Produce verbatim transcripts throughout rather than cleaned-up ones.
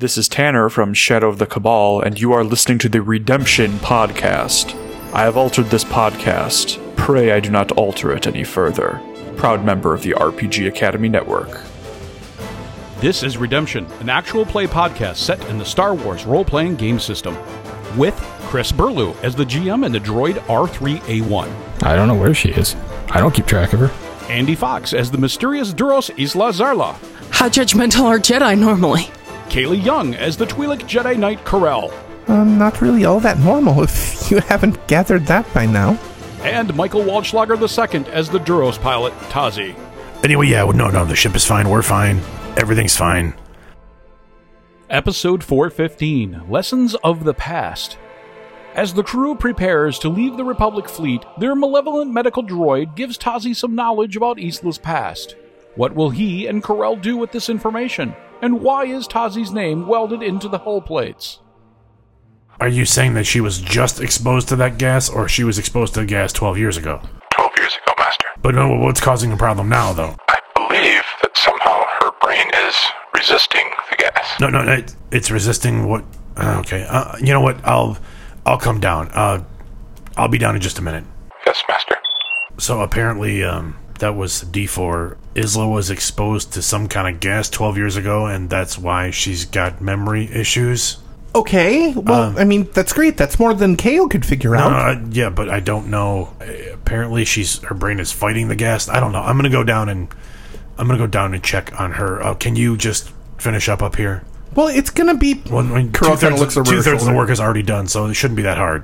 This is Tanner from Shadow of the Cabal, and you are listening to the Redemption Podcast. I have altered this podcast. Pray I do not alter it any further. Proud member of the R P G Academy Network. This is Redemption, an actual play podcast set in the Star Wars role-playing game system, with Chris Berlue as the G M and the droid R three A one. I don't know where she is. I don't keep track of her. Andy Fox as the mysterious Duros Isla Zarla. How judgmental are Jedi normally? Kaylee Young as the Twi'lek Jedi Knight Corell. Uh, not really all that normal, if you haven't gathered that by now. And Michael Waldschlager the second as the Duros pilot, Tazi. Anyway, yeah, no, no, the ship is fine, we're fine, everything's fine. Episode four fifteen, Lessons of the Past. As the crew prepares to leave the Republic fleet, their malevolent medical droid gives Tazi some knowledge about Isla's past. What will he and Corell do with this information? And why is Tazi's name welded into the hull plates? Are you saying that she was just exposed to that gas, or she was exposed to the gas twelve years ago? twelve years ago, Master. But no, what's causing the problem now, though? I believe that somehow her brain is resisting the gas. No, no, it, it's resisting what... Uh, okay, uh, you know what? I'll I'll come down. Uh, I'll be down in just a minute. Yes, Master. So apparently, um, that was D four. Isla was exposed to some kind of gas twelve years ago, and that's why she's got memory issues. Okay, well, um, I mean, that's great. That's more than Kale could figure no, out. Uh, yeah, but I don't know. Uh, apparently, she's her brain is fighting the gas. I don't know. I'm gonna go down and I'm gonna go down and check on her. Uh, can you just finish up up here? Well, it's gonna be well, I mean, two thirds looks two thirds of the work is already done, so it shouldn't be that hard.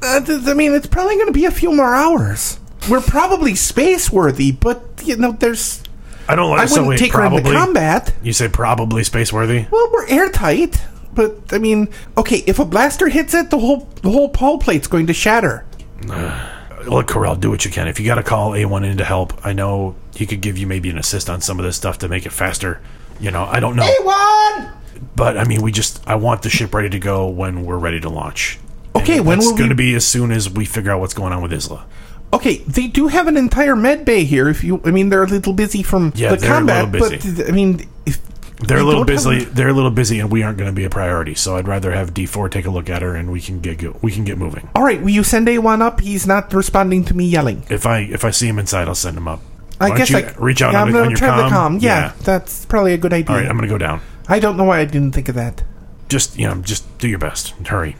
Uh, th- I mean, it's probably gonna be a few more hours. We're probably space worthy, but you know, there's. I don't. Like, I wouldn't so wait, take probably, her into combat. You say probably space worthy? Well, we're airtight. But, I mean, okay, if a blaster hits it, the whole the whole hull plate's going to shatter. Uh, look, Corell, do what you can. If you got to call A one in to help, I know he could give you maybe an assist on some of this stuff to make it faster. You know, I don't know. A one! But, I mean, we just, I want the ship ready to go when we're ready to launch. Okay, and when will we... It's going to be as soon as we figure out what's going on with Isla. Okay, they do have an entire med bay here. If you, I mean, they're a little busy from yeah, the combat. Yeah, they're a little busy. But, I mean... If, They're a little busy. Have... They're a little busy, and we aren't going to be a priority. So I'd rather have D four take a look at her, and we can get we can get moving. All right. Will you send A one up? He's not responding to me yelling. If I if I see him inside, I'll send him up. I Why guess don't you I reach out yeah, on, I'm on your try comm. The comm. Yeah, yeah, that's probably a good idea. All right, I'm going to go down. I don't know why I didn't think of that. Just you know, just do your best. Hurry.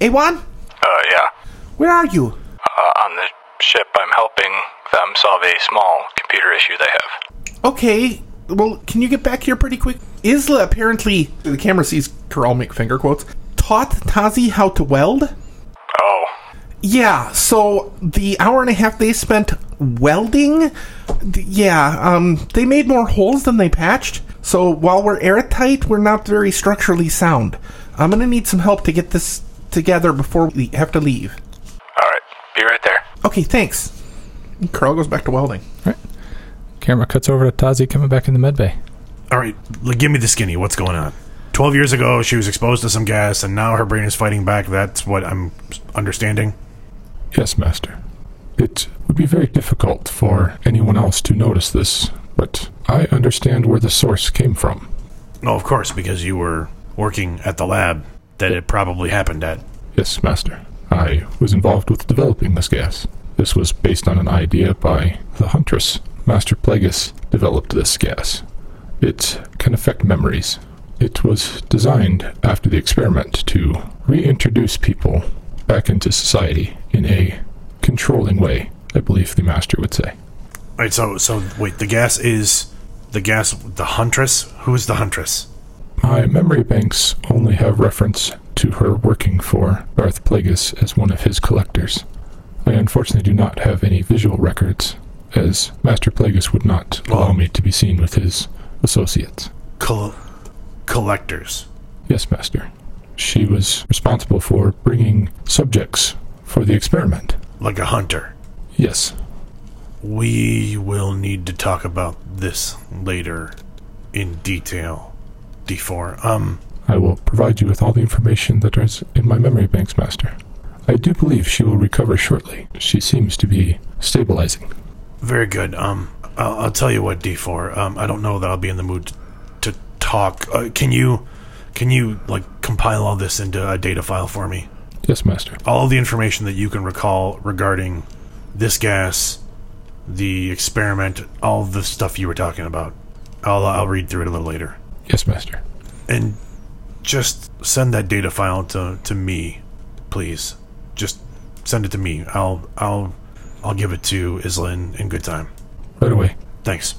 A one. Uh, yeah. Where are you? Uh, on the ship. I'm helping them solve a small computer issue they have. Okay. Well, can you get back here pretty quick? Isla apparently, the camera sees Corell make finger quotes, taught Tazi how to weld. Oh. Yeah, so the hour and a half they spent welding, yeah, um, they made more holes than they patched. So while we're airtight, we're not very structurally sound. I'm going to need some help to get this together before we have to leave. All right, be right there. Okay, thanks. Corell goes back to welding. All right. Camera cuts over to Tazi coming back in the medbay. All right, give me the skinny. What's going on? Twelve years ago, she was exposed to some gas, and now her brain is fighting back. That's what I'm understanding? Yes, Master. It would be very difficult for anyone else to notice this, but I understand where the source came from. No, of course, because you were working at the lab that it probably happened at. Yes, Master. I was involved with developing this gas. This was based on an idea by the Huntress. Master Plagueis developed this gas. It can affect memories. It was designed after the experiment to reintroduce people back into society in a controlling way, I believe the Master would say. All right, so, so wait, the gas is... The gas... The Huntress? Who is the Huntress? My memory banks only have reference to her working for Darth Plagueis as one of his collectors. I unfortunately do not have any visual records, as Master Plagueis would not allow oh. me to be seen with his associates. Col- collectors? Yes, Master. She was responsible for bringing subjects for the experiment. Like a hunter? Yes. We will need to talk about this later in detail, D four. Um, I will provide you with all the information that is in my memory banks, Master. I do believe she will recover shortly. She seems to be stabilizing. Very good. Um, I'll, I'll tell you what, D four. Um, I don't know that I'll be in the mood to, to talk. Uh, can you Can you, like, compile all this into a data file for me? Yes, Master. All the information that you can recall regarding this gas, the experiment, all the stuff you were talking about. I'll, I'll read through it a little later. Yes, Master. And just send that data file to, to me, please. Just send it to me. I'll I'll I'll give it to Isla in, in good time. Right away. Thanks.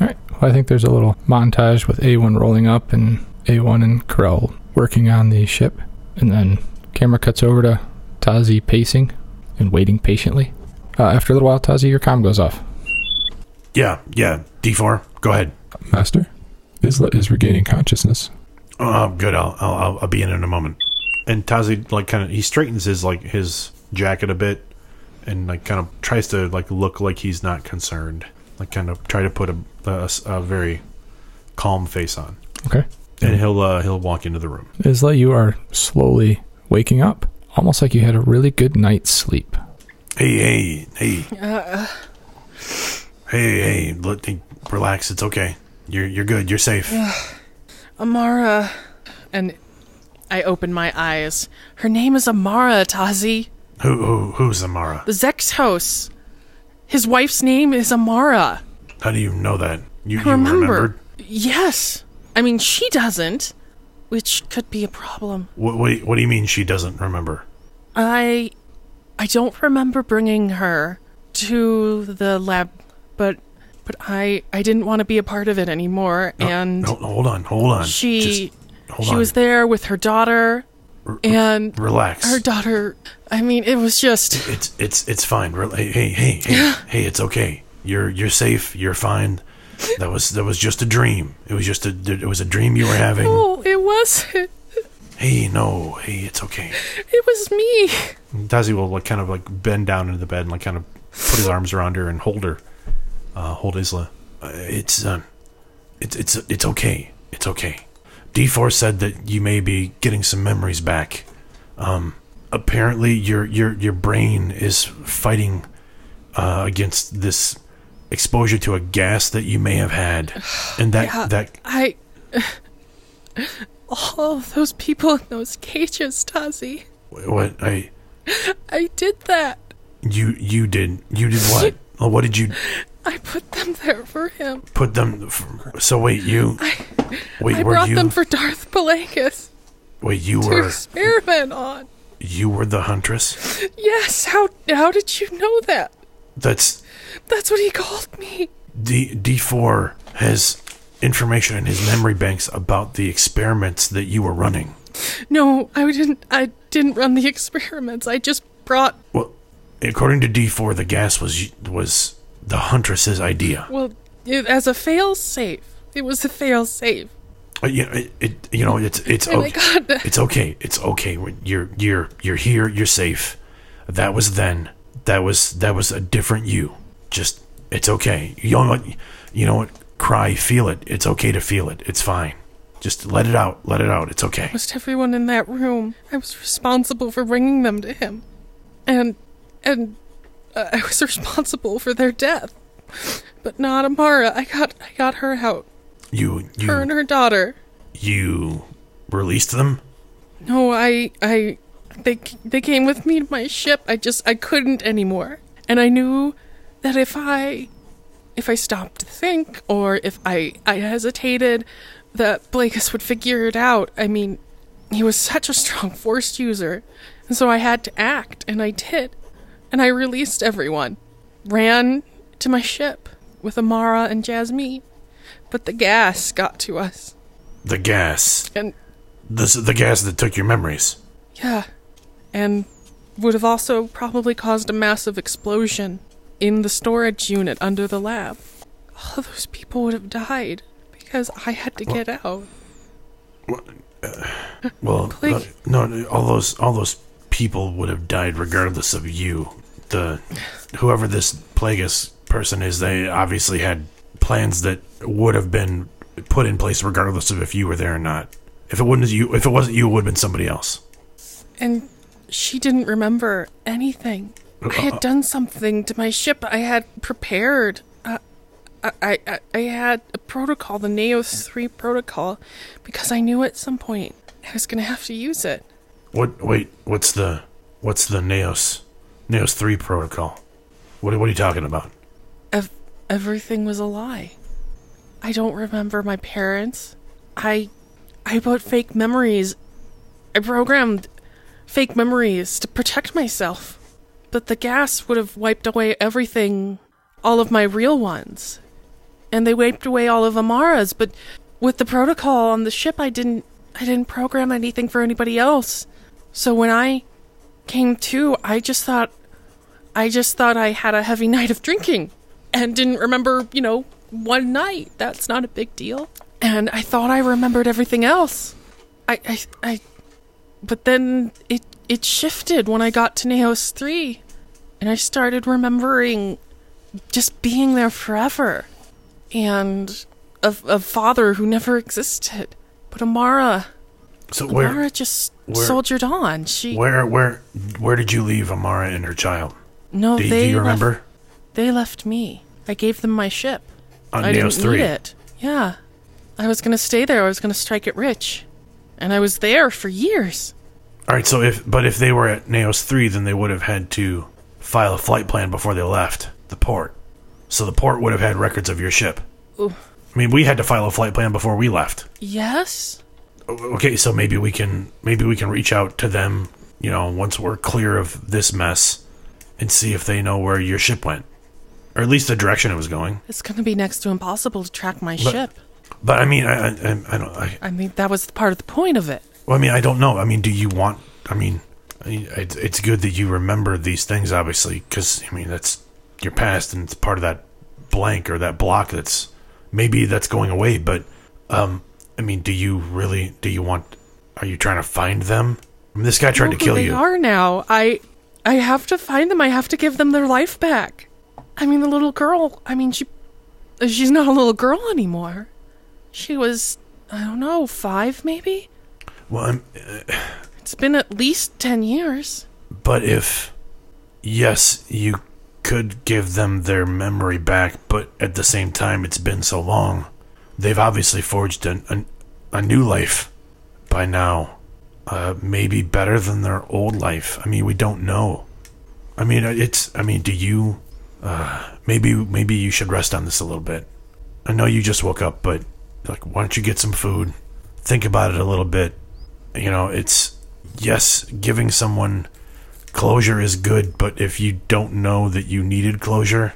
All right. Well, I think there's a little montage with A one rolling up and A one and Corell working on the ship, and then camera cuts over to Tazi pacing and waiting patiently. Uh, after a little while, Tazi, your comm goes off. Yeah, yeah. D four, go ahead. Master, Isla is regaining consciousness. Oh, good. I'll, I'll, I'll be in in a moment. And Tazi, like, kind of, he straightens his, like, his jacket a bit, and, like, kind of tries to, like, look like he's not concerned. Like, kind of try to put a, a, a very calm face on. Okay. And he'll, uh, he'll walk into the room. Isla, you are slowly waking up, almost like you had a really good night's sleep. Hey, hey, hey. Uh. Hey, hey, let me relax. It's okay. You're you're good. You're safe. Uh, Amara. And I open my eyes. Her name is Amara, Tazi. Who, who Who's Amara? The Zexos. His wife's name is Amara. How do you know that? You, I you remember. remembered? Yes. I mean, she doesn't, which could be a problem. What, what, what do you mean she doesn't remember? I... I don't remember bringing her to the lab, but but I, I didn't want to be a part of it anymore. No, and no, hold on, hold on. She Just, hold she on. was there with her daughter, R- and relax. Her daughter. I mean, it was just. It's it's it's fine. Hey hey hey hey, hey it's okay. You're you're safe. You're fine. That was that was just a dream. It was just a it was a dream you were having. Oh, it wasn't. Hey, no, hey, it's okay. It was me. Tazi will, like, kind of, like, bend down into the bed and, like, kind of put his arms around her and hold her, uh, hold Isla. Uh, it's, um, it's, it's, it's okay. It's okay. D four said that you may be getting some memories back. Um, apparently your, your, your brain is fighting, uh, against this exposure to a gas that you may have had. And that, yeah, that... I... All of those people in those cages, Tazi. What? I... I did that. You you did... You did what? Oh, what did you... I put them there for him. Put them... For, so wait, you... I, wait, I were brought you, them for Darth Plagueis. Wait, you to were... To experiment on. You were the Huntress? Yes, how how did you know that? That's... That's what he called me. D, D4 has... information in his memory banks about the experiments that you were running. No, I didn't I didn't run the experiments. I just brought... Well, according to D four, the gas was was the Huntress's idea. Well, it, as a fail-safe. It was a fail-safe. Uh, yeah, it, it, you know, it's it's oh okay. My God. It's okay. It's okay. You're you're you're here, you're safe. That was then. That was that was a different you. Just it's okay. You know what you know what Cry, feel it. It's okay to feel it. It's fine. Just let it out. Let it out. It's okay. Almost everyone in that room. I was responsible for bringing them to him. And, and uh, I was responsible for their death. But not Amara. I got, I got her out. You, you. Her and her daughter. You released them? No, I, I, they, they came with me to my ship. I just, I couldn't anymore. And I knew that if I... If I stopped to think, or if I, I hesitated, that Plagueis would figure it out. I mean, he was such a strong force user, and so I had to act, and I did. And I released everyone. Ran to my ship with Amara and Jasmine, but the gas got to us. The gas? And this is the gas that took your memories? Yeah, and would have also probably caused a massive explosion. In the storage unit under the lab. All of those people would have died because I had to well, get out. Well, uh, well uh, no, all those all those people would have died regardless of you. The whoever this Plagueis person is, they obviously had plans that would have been put in place regardless of if you were there or not. If it wouldn't you, if it wasn't you, it would have been somebody else. And she didn't remember anything. I had done something to my ship. I had prepared. Uh, I, I I had a protocol, the Naos Three protocol, because I knew at some point I was gonna have to use it. What? Wait. What's the What's the Naos Naos Three protocol? What What are you talking about? Ev- everything was a lie. I don't remember my parents. I I put fake memories. I programmed fake memories to protect myself. But the gas would have wiped away everything, all of my real ones. And they wiped away all of Amara's, but with the protocol on the ship, I didn't I didn't program anything for anybody else. So when I came to, I just thought I just thought I had a heavy night of drinking and didn't remember, you know, one night. That's not a big deal. And I thought I remembered everything else. I I, I but then it It shifted when I got to Naos Three, and I started remembering just being there forever, and a, a father who never existed. But Amara, so where, Amara just where, soldiered on. She where where where did you leave Amara and her child? No, do, they do you remember? Left, they left me. I gave them my ship. On I Naos didn't Three. Need it. Yeah, I was gonna stay there. I was gonna strike it rich, and I was there for years. All right, so if but if they were at Naos Three, then they would have had to file a flight plan before they left the port. So the port would have had records of your ship. Ooh. I mean, we had to file a flight plan before we left. Yes. Okay, so maybe we can maybe we can reach out to them, you know, once we're clear of this mess, and see if they know where your ship went, or at least the direction it was going. It's going to be next to impossible to track my but, ship. But I mean, I I, I, I don't. I, I mean, that was part of the point of it. Well, I mean, I don't know. I mean, do you want... I mean, it's good that you remember these things, obviously, because, I mean, that's your past, and it's part of that blank or that block that's... Maybe that's going away, but, um, I mean, do you really... Do you want... Are you trying to find them? I mean, this guy tried no, to kill they you. They are now. I, I have to find them. I have to give them their life back. I mean, the little girl... I mean, she, she's not a little girl anymore. She was, I don't know, five, maybe? Well, I'm, uh, it's been at least ten years. But if, yes, you could give them their memory back, but at the same time, it's been so long. They've obviously forged an, an, a new life by now. Uh, maybe better than their old life. I mean, we don't know. I mean, it's, I mean, do you, uh, maybe, maybe you should rest on this a little bit. I know you just woke up, but, like, why don't you get some food? Think about it a little bit. You know, it's, yes, giving someone closure is good, but if you don't know that you needed closure,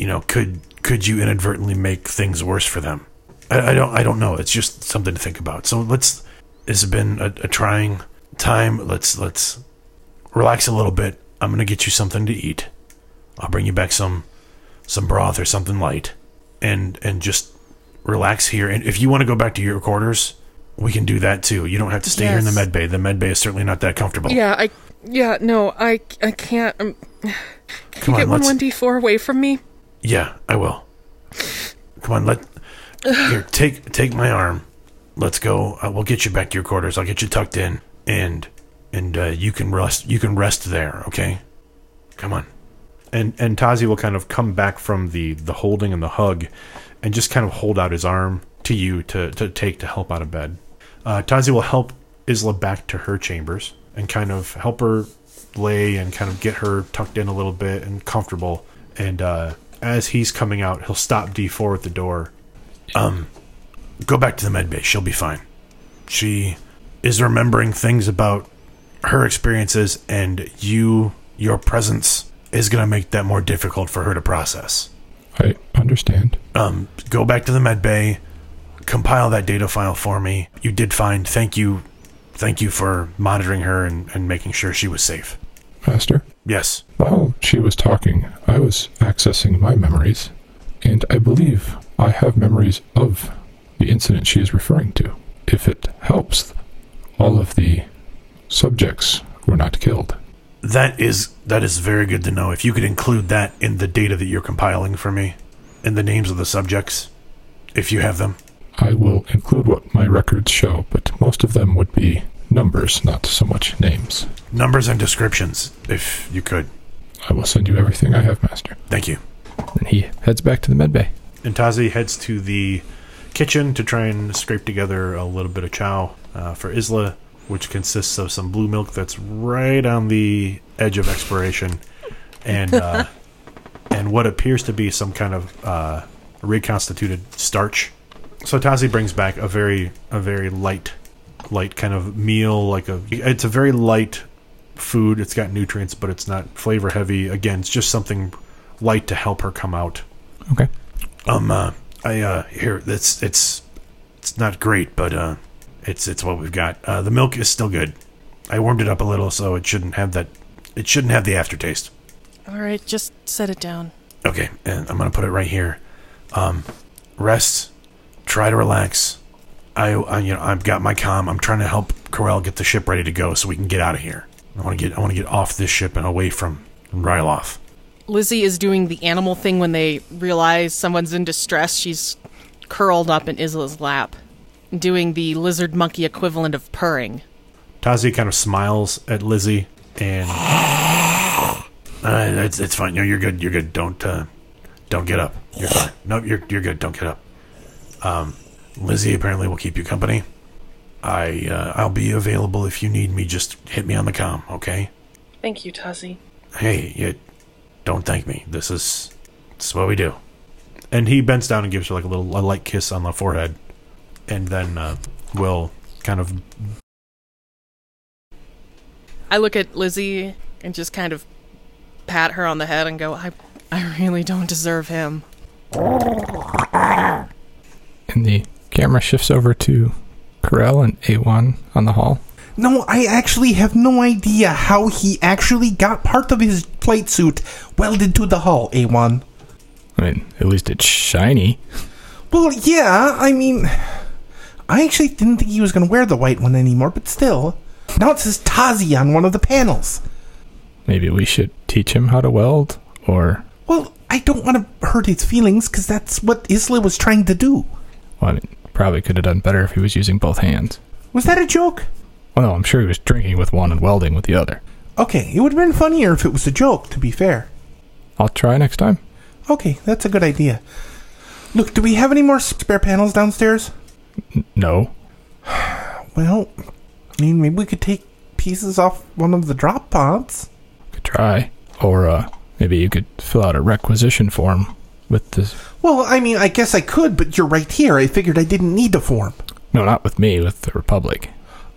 you know, could could you inadvertently make things worse for them? I, I don't I don't know. It's just something to think about. So let's, it's been a, a trying time. Let's, let's relax a little bit. I'm going to get you something to eat. I'll bring you back some, some broth or something light, and, and just relax here. And if you want to go back to your quarters... We can do that, too. You don't have to stay yes. here in the med bay. The med bay is certainly not that comfortable. Yeah, I... Yeah, no, I I can't... Um, can Come you on, get let's, one D four away from me? Yeah, I will. Come on, let... here, take take my arm. Let's go. Uh, we'll get you back to your quarters. I'll get you tucked in, and and uh, you can rest You can rest there, okay? Come on. And and Tazi will kind of come back from the, the holding and the hug and just kind of hold out his arm to you to, to take to help out of bed. Uh, Tazi will help Isla back to her chambers and kind of help her lay and kind of get her tucked in a little bit and comfortable. And uh, as he's coming out, he'll stop D four at the door. Um, go back to the med bay. She'll be fine. She is remembering things about her experiences, and you, your presence is going to make that more difficult for her to process. I understand. Um, go back to the med bay. Compile that data file for me. You did fine. Thank you. Thank you for monitoring her and, and making sure she was safe. Master? Yes. While she was talking, I was accessing my memories, and I believe I have memories of the incident she is referring to. If it helps, all of the subjects were not killed. That is that is very good to know. If you could include that in the data that you're compiling for me, and the names of the subjects, if you have them. I will include what my records show, but most of them would be numbers, not so much names. Numbers and descriptions, if you could. I will send you everything I have, Master. Thank you. And he heads back to the med bay. and Tazi heads to the kitchen to try and scrape together a little bit of chow uh, for Isla, which consists of some blue milk that's right on the edge of expiration, and uh, and what appears to be some kind of uh, reconstituted starch. So Tazi brings back a very a very light light kind of meal, like a it's a very light food. It's got nutrients, but it's not flavor heavy. Again, it's just something light to help her come out. Okay. Um. Uh, I uh here that's it's it's not great, but uh it's it's what we've got. Uh, the milk is still good. I warmed it up a little, so it shouldn't have that. It shouldn't have the aftertaste. All right, just set it down. Okay, and I'm gonna put it right here. Um, rest. Try to relax. I, I you know I've got my comm. I'm trying to help Corell get the ship ready to go so we can get out of here. I want to get I want to get off this ship and away from Ryloth. Lizzie is doing the animal thing when they realize someone's in distress. She's curled up in Isla's lap, doing the lizard monkey equivalent of purring. Tazi kind of smiles at Lizzie and uh, it's it's fine. No, you're good. You're good. Don't uh, don't get up. You're fine. No, you're you're good. Don't get up. Um, Lizzie apparently will keep you company. I uh, I'll be available if you need me. Just hit me on the comm, okay? Thank you, Tazi. Hey, you. Don't thank me. This is, this is what we do. And he bends down and gives her like a little a light kiss on the forehead, and then uh, will kind of. I look at Lizzie and just kind of pat her on the head and go, "I, I really don't deserve him." And the camera shifts over to Corell and A one on the hall. No, I actually have no idea how he actually got part of his plate suit welded to the hull, A one. I mean, at least it's shiny. Well, yeah, I mean, I actually didn't think he was going to wear the white one anymore, but still. Now it says Tazi on one of the panels. Maybe we should teach him how to weld, or... Well, I don't want to hurt his feelings, because that's what Isla was trying to do. Well, I mean, probably could have done better if he was using both hands. Was that a joke? Well, no, I'm sure he was drinking with one and welding with the other. Okay, it would have been funnier if it was a joke, to be fair. I'll try next time. Okay, that's a good idea. Look, do we have any more spare panels downstairs? N- no. Well, I mean, maybe we could take pieces off one of the drop pods. Could try. Or, uh, maybe you could fill out a requisition form with this. Well, I mean, I guess I could, but you're right here. I figured I didn't need a form. No, not with me, with the Republic.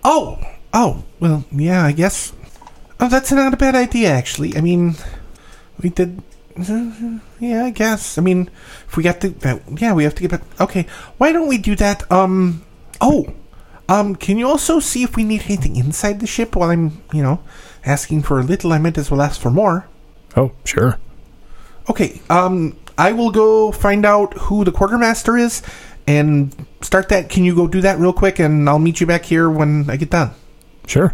Oh, oh, well, yeah, I guess. Oh, that's not a bad idea, actually. I mean, we did, yeah, I guess. I mean, if we got to, yeah, we have to get back. Okay, why don't we do that? Um, oh, um, can you also see if we need anything inside the ship? While I'm, you know, asking for a little, I might as well ask for more. Oh, sure. Okay, um, I will go find out who the quartermaster is. And start that. Can you go do that real quick? And I'll meet you back here when I get done. Sure.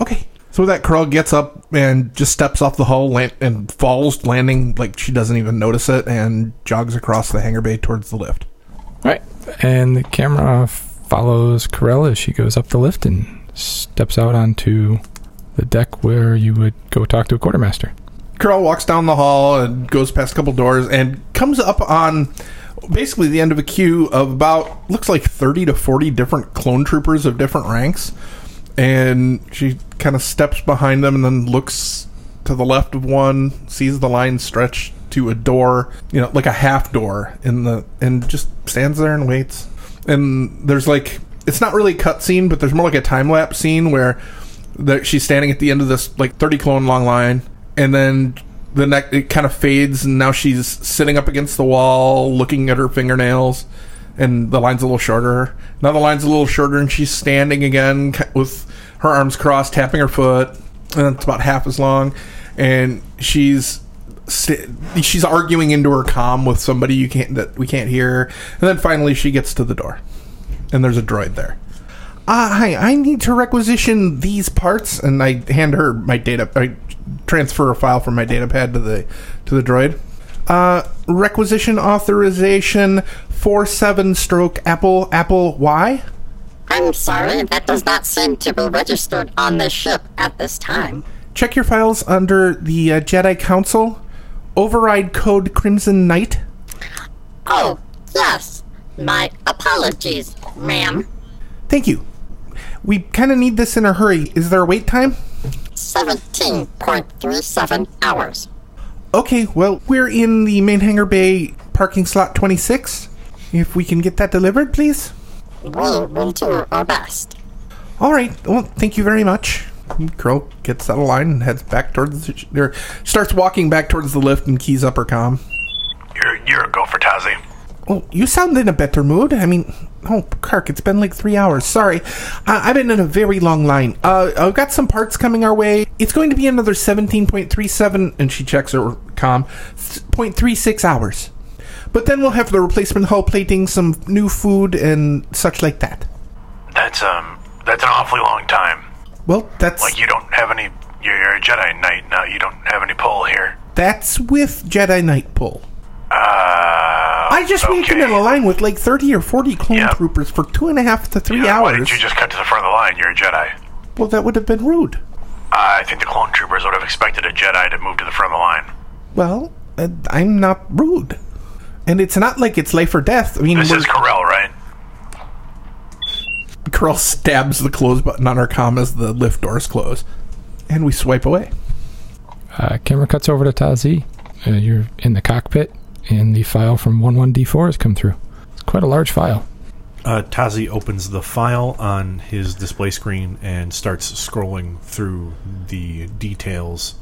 Okay. So with that, Corell gets up and just steps off the hull and falls, landing like she doesn't even notice it, and jogs across the hangar bay towards the lift. All right. And the camera follows Corell as she goes up the lift and steps out onto the deck where you would go talk to a quartermaster. Corell walks down the hall and goes past a couple doors and comes up on... basically the end of a queue of about, looks like thirty to forty different clone troopers of different ranks. And she kind of steps behind them and then looks to the left of one, sees the line stretch to a door, you know, like a half door in the, and just stands there and waits. And there's like, it's not really a cutscene, but there's more like a time lapse scene where that she's standing at the end of this like thirty clone long line, and then the neck, it kind of fades, and now she's sitting up against the wall, looking at her fingernails, and the line's a little shorter. Now the line's a little shorter, and she's standing again with her arms crossed, tapping her foot, and it's about half as long, and she's st- she's arguing into her comm with somebody you can't that we can't hear, and then finally she gets to the door, and there's a droid there. Uh, hi, I need to requisition these parts, and I hand her my data... I, transfer a file from my datapad to the to the droid. Uh, requisition authorization four seven stroke Apple Apple Y. I'm sorry, that does not seem to be registered on this ship at this time. Check your files under the uh, Jedi Council. Override code Crimson Knight. Oh, yes. My apologies, ma'am. Thank you. We kind of need this in a hurry. Is there a wait time? seventeen point three seven hours. Okay, well, we're in the main hangar bay parking slot twenty-six. If we can get that delivered, please? We will do our best. All right. Well, thank you very much. Corell gets out of line and heads back towards the... Or starts walking back towards the lift and keys up her comm. You're, you're a gopher, Tazi. Oh, you sound in a better mood. I mean... Oh, Kirk, it's been like three hours. Sorry. Uh, I've been in a very long line. Uh, I've got some parts coming our way. It's going to be another seventeen point three seven, and she checks her comm, zero point three six hours. But then we'll have the replacement hull plating, some new food, and such like that. That's, um, that's an awfully long time. Well, that's... Like, you don't have any... You're, you're a Jedi Knight now. You don't have any pull here. That's with Jedi Knight pull. Uh... I just okay. waited in a line with like thirty or forty clone yep. troopers for two and a half to three yeah, hours. Why didn't you just cut to the front of the line? You're a Jedi. Well, that would have been rude. Uh, I think the clone troopers would have expected a Jedi to move to the front of the line. Well, uh, I'm not rude. And it's not like it's life or death. I mean, this is Corell, right? Corell stabs the close button on our comm as the lift doors close. And we swipe away. Uh, camera cuts over to Tazi. Uh, you're in the cockpit. And the file from eleven D four has come through. It's quite a large file. Uh, Tazi opens the file on his display screen and starts scrolling through the details.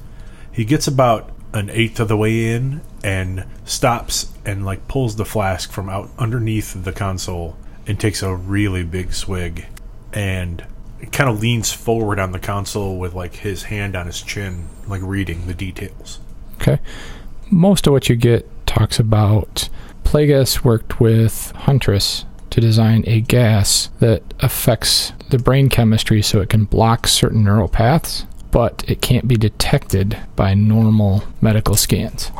He gets about an eighth of the way in and stops and like pulls the flask from out underneath the console and takes a really big swig and kind of leans forward on the console with like his hand on his chin, like reading the details. Okay. Most of what you get talks about Plagueis worked with Huntress to design a gas that affects the brain chemistry so it can block certain neural paths, but it can't be detected by normal medical scans.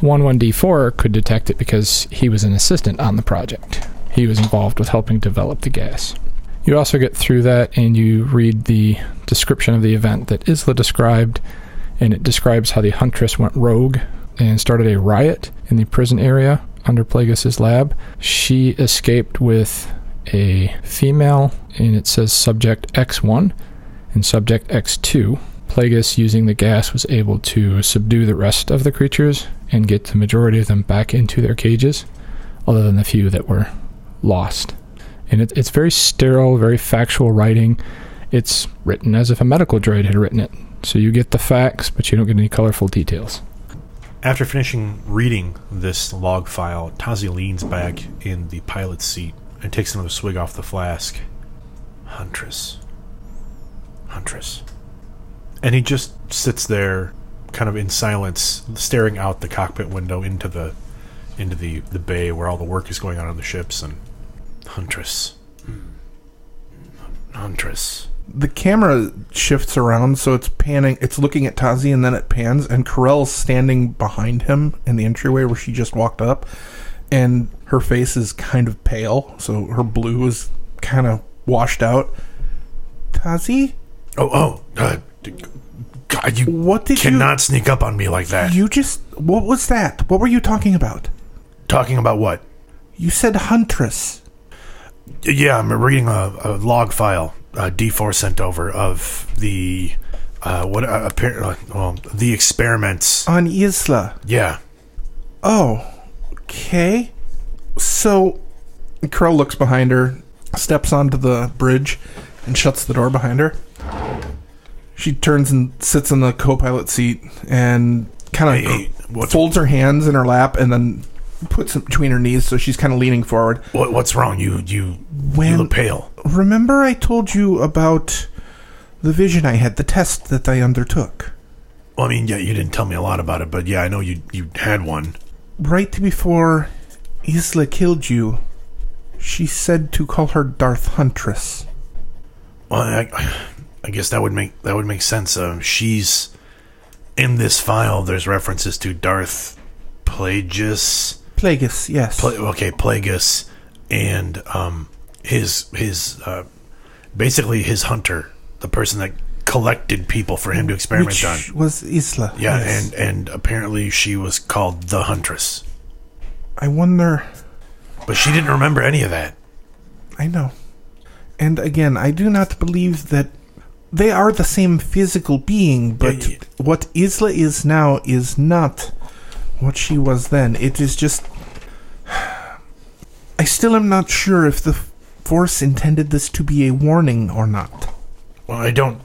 eleven D four could detect it because he was an assistant on the project. He was involved with helping develop the gas. You also get through that and you read the description of the event that Isla described, and it describes how the Huntress went rogue and started a riot in the prison area under Plagueis' lab. She escaped with a female, and it says Subject X one and Subject X two. Plagueis, using the gas, was able to subdue the rest of the creatures and get the majority of them back into their cages, other than the few that were lost. And it, it's very sterile, very factual writing. It's written as if a medical droid had written it. So you get the facts, but you don't get any colorful details. After finishing reading this log file, Tazi leans back in the pilot's seat and takes another swig off the flask. Huntress. Huntress. And he just sits there, kind of in silence, staring out the cockpit window into the into the, the bay where all the work is going on on the ships. And Huntress. Huntress. The camera shifts around, so it's panning. It's looking at Tazi, and then it pans, and Corell's standing behind him in the entryway where she just walked up, and her face is kind of pale, so her blue is kind of washed out. Tazi? Oh, oh. Uh, God, you what did cannot you, sneak up on me like that. You just... What was that? What were you talking about? Talking about what? You said Huntress. Yeah, I'm reading a, a log file. Uh, D four sent over of the uh, what uh, apparently uh, well, the experiments on Isla. Yeah. Oh, okay. So Corell looks behind her, steps onto the bridge, and shuts the door behind her. She turns and sits in the co-pilot seat and kind of hey, hey, folds her hands in her lap and then puts it between her knees, so she's kind of leaning forward. What, what's wrong? You you, when, you look pale. Remember I told you about the vision I had, the test that I undertook? Well, I mean, yeah, you didn't tell me a lot about it, but yeah, I know you, you had one. Right before Isla killed you, she said to call her Darth Huntress. Well, I, I guess that would make that would make sense. Uh, she's... In this file, there's references to Darth Plagueis... Plagueis, yes. Pla- okay, Plagueis, and um, his his uh, basically his hunter, the person that collected people for him to experiment Which on, was Isla. Yeah, yes. and and apparently she was called the Huntress. I wonder But she didn't remember any of that. I know. And again, I do not believe that they are the same physical being, but yeah, yeah. what Isla is now is not what she was then. It is just... I still am not sure if the Force intended this to be a warning or not. Well, I don't...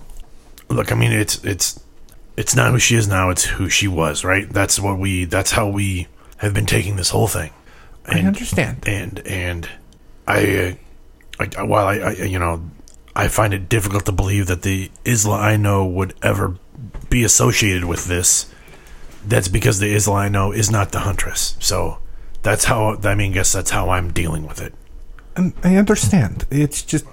Look, I mean, it's it's it's not who she is now, it's who she was, right? That's what we... That's how we have been taking this whole thing. And, I understand. And, and I... I while I, I... You know, I find it difficult to believe that the Isla I know would ever be associated with this. That's because the Isla I know is not the Huntress. So... That's how, I mean, I guess that's how I'm dealing with it. And I understand. It's just,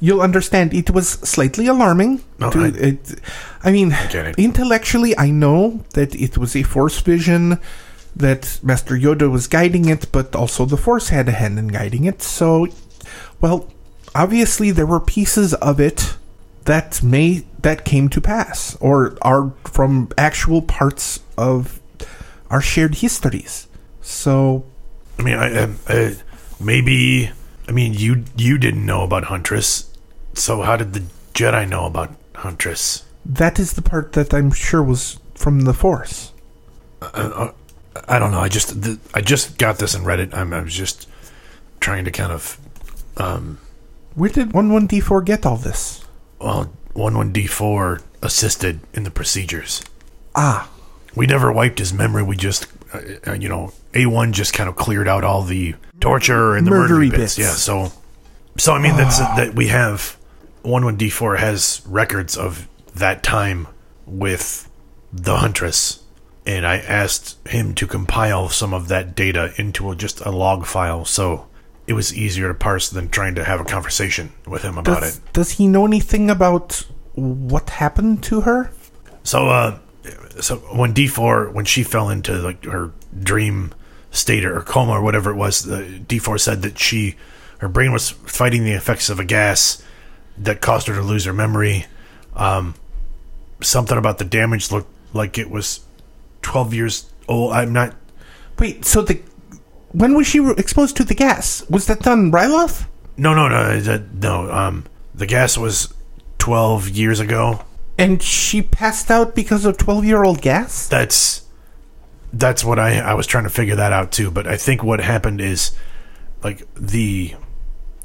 you'll understand, it was slightly alarming. No, to, I, it, I mean, I intellectually, I know that it was a Force vision, that Master Yoda was guiding it, but also the Force had a hand in guiding it. So, well, obviously there were pieces of it that may, that came to pass, or are from actual parts of our shared histories. So... I mean, I, I, I maybe I mean you you didn't know about Huntress, so how did the Jedi know about Huntress? That is the part that I'm sure was from the Force. I, I, I don't know. I just the, I just got this and read it. I'm I was just trying to kind of. Um, Where did eleven D four get all this? Well, eleven D four assisted in the procedures. Ah, we never wiped his memory. We just. Uh, you know, A one just kind of cleared out all the torture and the murdery bits. bits. Yeah, so, so I mean, oh. that's that we have eleven D four has records of that time with the Huntress, and I asked him to compile some of that data into a, just a log file, so it was easier to parse than trying to have a conversation with him about does, it. Does he know anything about what happened to her? So, uh... So when D four, when she fell into like her dream state or coma or whatever it was, D four said that she, her brain was fighting the effects of a gas that caused her to lose her memory. Um, something about the damage looked like it was twelve years old. I'm not. Wait. So the when was she exposed to the gas? Was that done Ryloth? No, no, no, that, no. Um, the gas was twelve years ago. And she passed out because of twelve-year-old gas? That's that's what I I was trying to figure that out, too. But I think what happened is, like, the...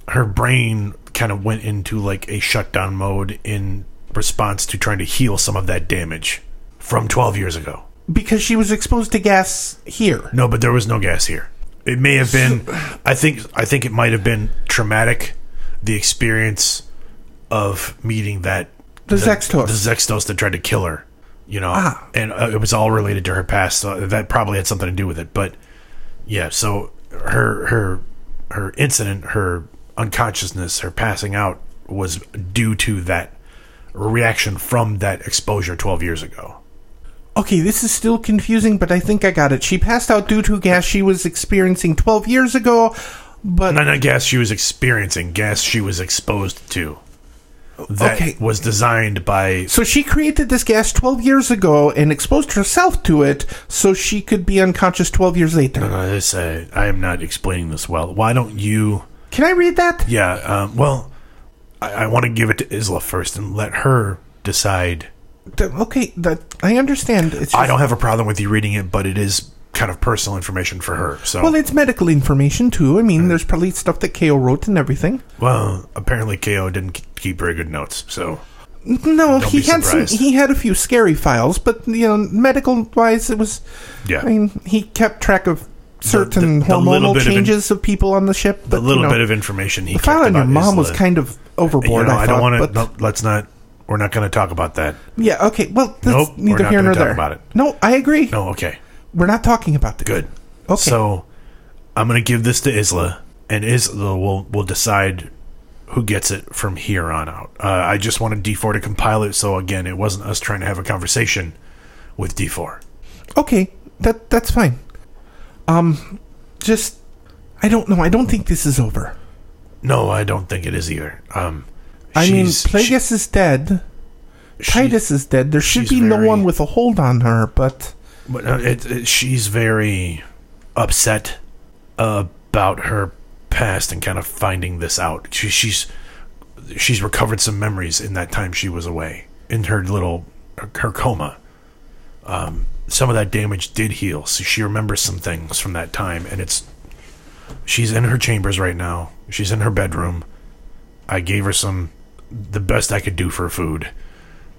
Her brain kind of went into, like, a shutdown mode in response to trying to heal some of that damage from twelve years ago. Because she was exposed to gas here. No, but there was no gas here. It may have been... I think I think it might have been traumatic, the experience of meeting that... The, the Zextos. The Zextos that tried to kill her, you know, ah. and uh, it was all related to her past. So that probably had something to do with it. But yeah, so her her her incident, her unconsciousness, her passing out was due to that reaction from that exposure twelve years ago. Okay, this is still confusing, but I think I got it. She passed out due to gas she was experiencing twelve years ago, but no, not gas she was experiencing, gas she was exposed to. That okay. was designed by... So she created this gas twelve years ago and exposed herself to it so she could be unconscious twelve years later. No, no, this, uh, I am not explaining this well. Why don't you... Can I read that? Yeah, um, well, I, I want to give it to Isla first and let her decide. Okay, that I understand. It's just... I don't have a problem with you reading it, but it is kind of personal information for her. So Well, it's medical information, too. I mean, mm. there's probably stuff that K O wrote and everything. Well, apparently K O didn't... keep very good notes, so no, he had some, he had a few scary files, but you know, medical wise, it was yeah. I mean, he kept track of certain the, the, the hormonal changes of, in, of people on the ship. But, the little you know, bit of information he the kept file on your mom Isla. Was kind of overboard. You know, I, I thought, don't want to. No, let's not. We're not going to talk about that. Yeah. Okay. Well, that's nope, neither here nor there. About it. No, I agree. No. Okay. We're not talking about it. Good. Okay. So I'm going to give this to Isla, and Isla will will decide. Who gets it from here on out. Uh, I just wanted D four to compile it, so again, it wasn't us trying to have a conversation with D four. Okay, that that's fine. Um, just, I don't know, I don't think this is over. No, I don't think it is either. Um, I mean, Plagueis she, is dead. She, Titus is dead. There should be very, no one with a hold on her, but... but uh, it, it, she's very upset uh, about her past and kind of finding this out. She, she's she's recovered some memories in that time she was away in her little her coma. Um, some of that damage did heal, so she remembers some things from that time, and it's she's in her chambers right now. She's in her bedroom. I gave her some the best I could do for food.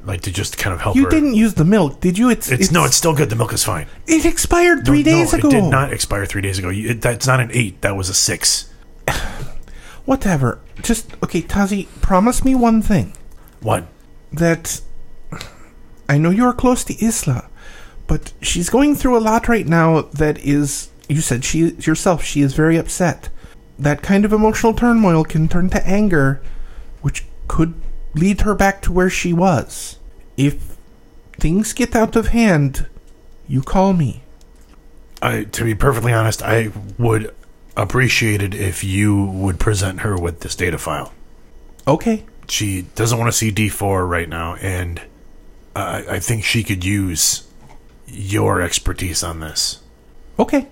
Like, to just kind of help you her. You didn't use the milk, did you? It's, it's, it's No, it's still good. The milk is fine. It expired three no, days no, ago. It did not expire three days ago. It, that's not an eight. That was a six. Whatever. Just, okay, Tazi, promise me one thing. What? That I know you're close to Isla, but she's going through a lot right now that is, you said she yourself, she is very upset. That kind of emotional turmoil can turn to anger, which could lead her back to where she was. If things get out of hand, you call me. I, to be perfectly honest, I would appreciate it if you would present her with this data file. Okay. She doesn't want to see D four right now, and I, I think she could use your expertise on this. Okay.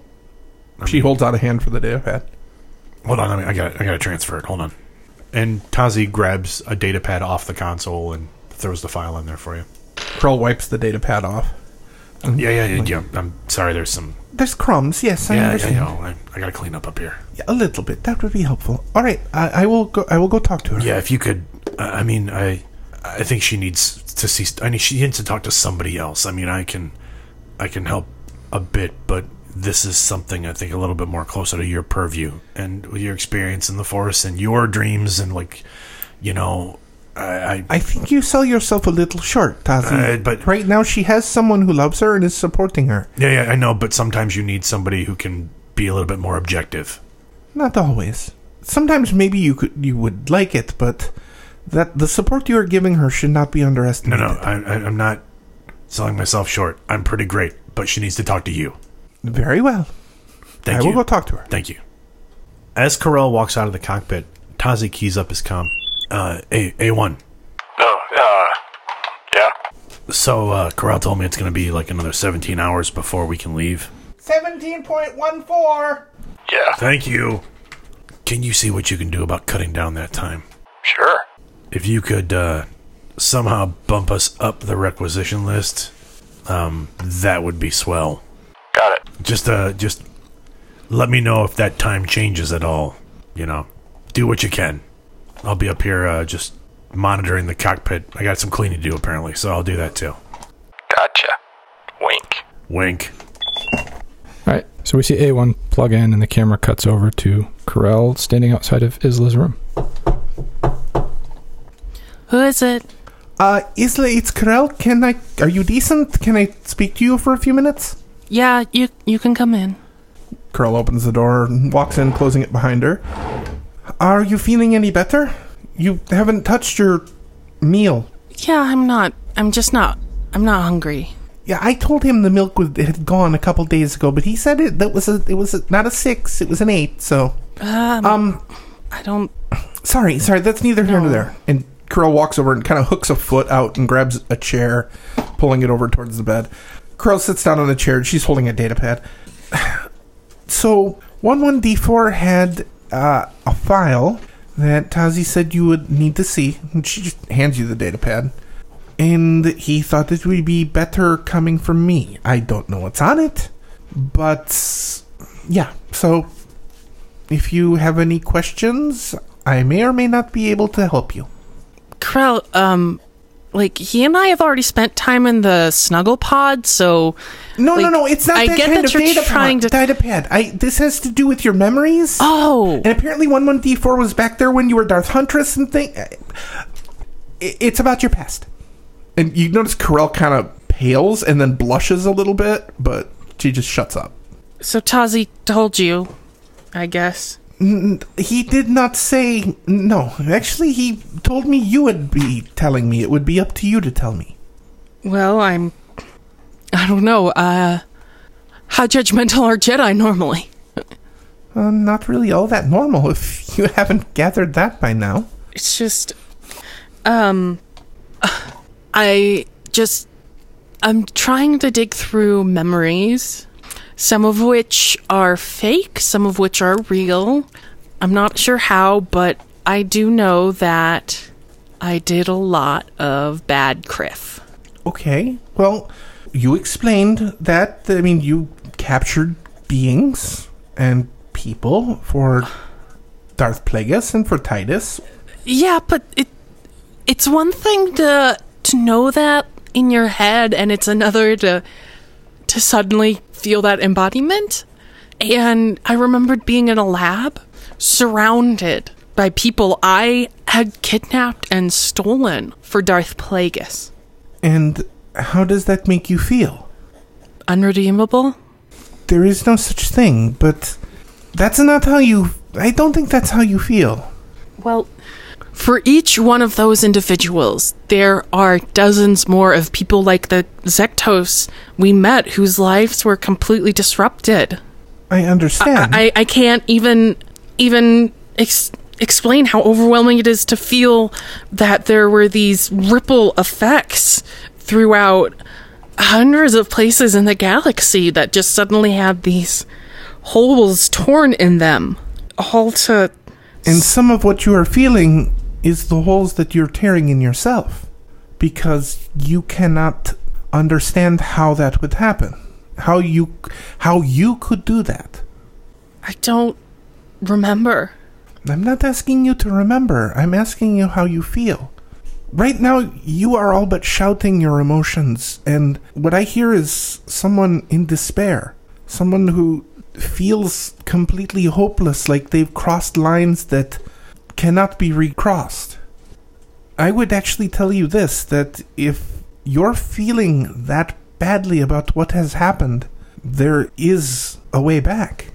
I she mean, holds out a hand for the data pad. Hold on, I mean, I got I got to transfer it. Hold on. And Tazi grabs a datapad off the console and throws the file in there for you. Krell wipes the datapad off. Yeah, yeah, yeah, yeah. I'm sorry, there's some... There's crumbs, yes, I yeah, understand. Yeah, yeah, I, I got to clean up up here. Yeah, a little bit. That would be helpful. All right, I, I will go I will go talk to her. Yeah, if you could... I mean, I I think she needs to see... I mean, she needs to talk to somebody else. I mean, I can I can help a bit, but... This is something I think a little bit more closer to your purview and your experience in the Force and your dreams and, like, you know, I... I, I think you sell yourself a little short, Tazi. Uh, but right now she has someone who loves her and is supporting her. Yeah, yeah, I know, but sometimes you need somebody who can be a little bit more objective. Not always. Sometimes maybe you could you would like it, but that the support you are giving her should not be underestimated. No, no, I, I, I'm not selling myself short. I'm pretty great, but she needs to talk to you. Very well. Thank I you. I will go talk to her. Thank you. As Corell walks out of the cockpit, Tazi keys up his comm. Uh, A- A1. Oh, uh, yeah. So, uh, Corell told me it's going to be like another seventeen hours before we can leave. seventeen point one four! Yeah. Thank you. Can you see what you can do about cutting down that time? Sure. If you could, uh, somehow bump us up the requisition list, um, that would be swell. Got it. Just, uh, just let me know if that time changes at all. You know, do what you can. I'll be up here, uh, just monitoring the cockpit. I got some cleaning to do, apparently, so I'll do that, too. Gotcha. Wink. Wink. All right, so we see A one plug in, and the camera cuts over to Corell standing outside of Isla's room. Who is it? Uh, Isla, it's Corell. Can I... Are you decent? Can I speak to you for a few minutes? Yeah, you you can come in. Corell opens the door and walks in, closing it behind her. Are you feeling any better? You haven't touched your meal. Yeah, I'm not. I'm just not. I'm not hungry. Yeah, I told him the milk was, it had gone a couple days ago, but he said it that was a, it was a, not a six, it was an eight. So um, um I don't. Sorry, sorry. That's neither here nor there. And Corell walks over and kind of hooks a foot out and grabs a chair, pulling it over towards the bed. Corell sits down on a chair and she's holding a datapad. So, one one D four had uh, a file that Tazi said you would need to see. And she just hands you the datapad. And he thought it would be better coming from me. I don't know what's on it. But, yeah. So, if you have any questions, I may or may not be able to help you. Corell, um... Like, he and I have already spent time in the snuggle pod, so... No, like, no, no, it's not that I get kind that of data trying pod, to... data pad. I, this has to do with your memories. Oh! And apparently one one D four was back there when you were Darth Huntress and thing. It's about your past. And you notice Corell kind of pales and then blushes a little bit, but she just shuts up. So Tazi told you, I guess... He did not say no. Actually, he told me you would be telling me. It would be up to you to tell me. Well, I'm... I don't know. Uh, how judgmental are Jedi normally? Uh, not really all that normal, if you haven't gathered that by now. It's just... Um... I just... I'm trying to dig through memories... Some of which are fake, some of which are real. I'm not sure how, but I do know that I did a lot of bad Criff. Okay. Well, you explained that. I mean, you captured beings and people for Darth Plagueis and for Titus. Yeah, but it it's one thing to to know that in your head, and it's another to to suddenly feel that embodiment. And I remembered being in a lab surrounded by people I had kidnapped and stolen for Darth Plagueis. And how does that make you feel? Unredeemable? There is no such thing, but that's not how you... I don't think that's how you feel. Well, for each one of those individuals, there are dozens more of people like the Zektos we met whose lives were completely disrupted. I understand. I, I, I can't even even ex- explain how overwhelming it is to feel that there were these ripple effects throughout hundreds of places in the galaxy that just suddenly had these holes torn in them. All to... And some of what you are feeling is the holes that you're tearing in yourself, because you cannot understand how that would happen. How you how you could do that. I don't remember. I'm not asking you to remember. I'm asking you how you feel. Right now, you are all but shouting your emotions, and what I hear is someone in despair. Someone who feels completely hopeless, like they've crossed lines that cannot be recrossed. I would actually tell you this, that if you're feeling that badly about what has happened, there is a way back.